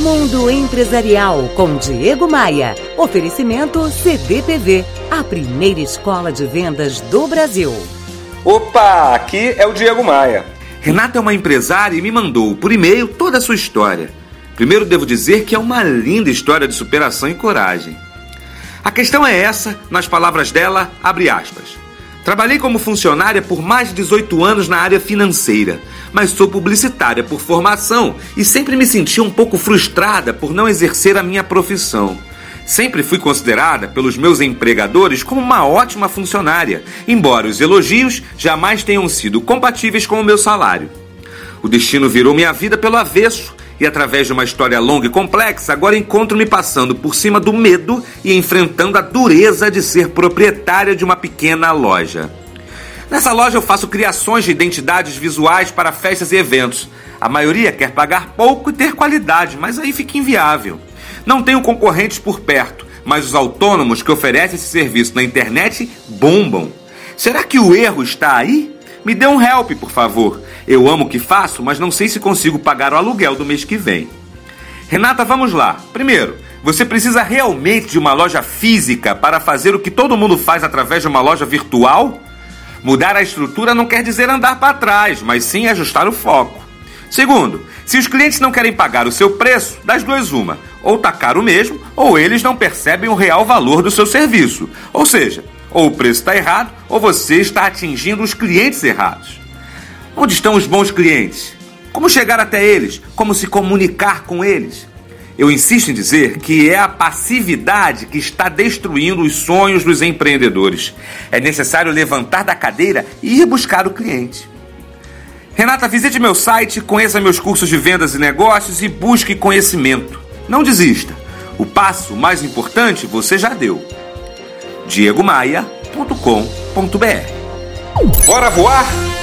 Mundo Empresarial com Diego Maia. Oferecimento CDTV, a primeira escola de vendas do Brasil. Opa, aqui é o Diego Maia. Renata é uma empresária e me mandou por e-mail toda a sua história. Primeiro devo dizer que é uma linda história de superação e coragem. A questão é essa, nas palavras dela, abre aspas. Trabalhei como funcionária por mais de 18 anos na área financeira, mas sou publicitária por formação e sempre me senti um pouco frustrada por não exercer a minha profissão. Sempre fui considerada pelos meus empregadores como uma ótima funcionária, embora os elogios jamais tenham sido compatíveis com o meu salário. O destino virou minha vida pelo avesso e, através de uma história longa e complexa, agora encontro-me passando por cima do medo e enfrentando a dureza de ser proprietária de uma pequena loja. Nessa loja eu faço criações de identidades visuais para festas e eventos. A maioria quer pagar pouco e ter qualidade, mas aí fica inviável. Não tenho concorrentes por perto, mas os autônomos que oferecem esse serviço na internet bombam. Será que o erro está aí? Me dê um help, por favor. Eu amo o que faço, mas não sei se consigo pagar o aluguel do mês que vem. Renata, vamos lá. Primeiro, você precisa realmente de uma loja física para fazer o que todo mundo faz através de uma loja virtual? Mudar a estrutura não quer dizer andar para trás, mas sim ajustar o foco. Segundo, se os clientes não querem pagar o seu preço, das duas uma. Ou tá caro mesmo, ou eles não percebem o real valor do seu serviço. Ou seja, ou o preço está errado, ou você está atingindo os clientes errados. Onde estão os bons clientes? Como chegar até eles? Como se comunicar com eles? Eu insisto em dizer que é a passividade que está destruindo os sonhos dos empreendedores. É necessário levantar da cadeira e ir buscar o cliente. Renata, visite meu site, conheça meus cursos de vendas e negócios e busque conhecimento. Não desista. O passo mais importante você já deu. diegomaia.com.br. Bora voar?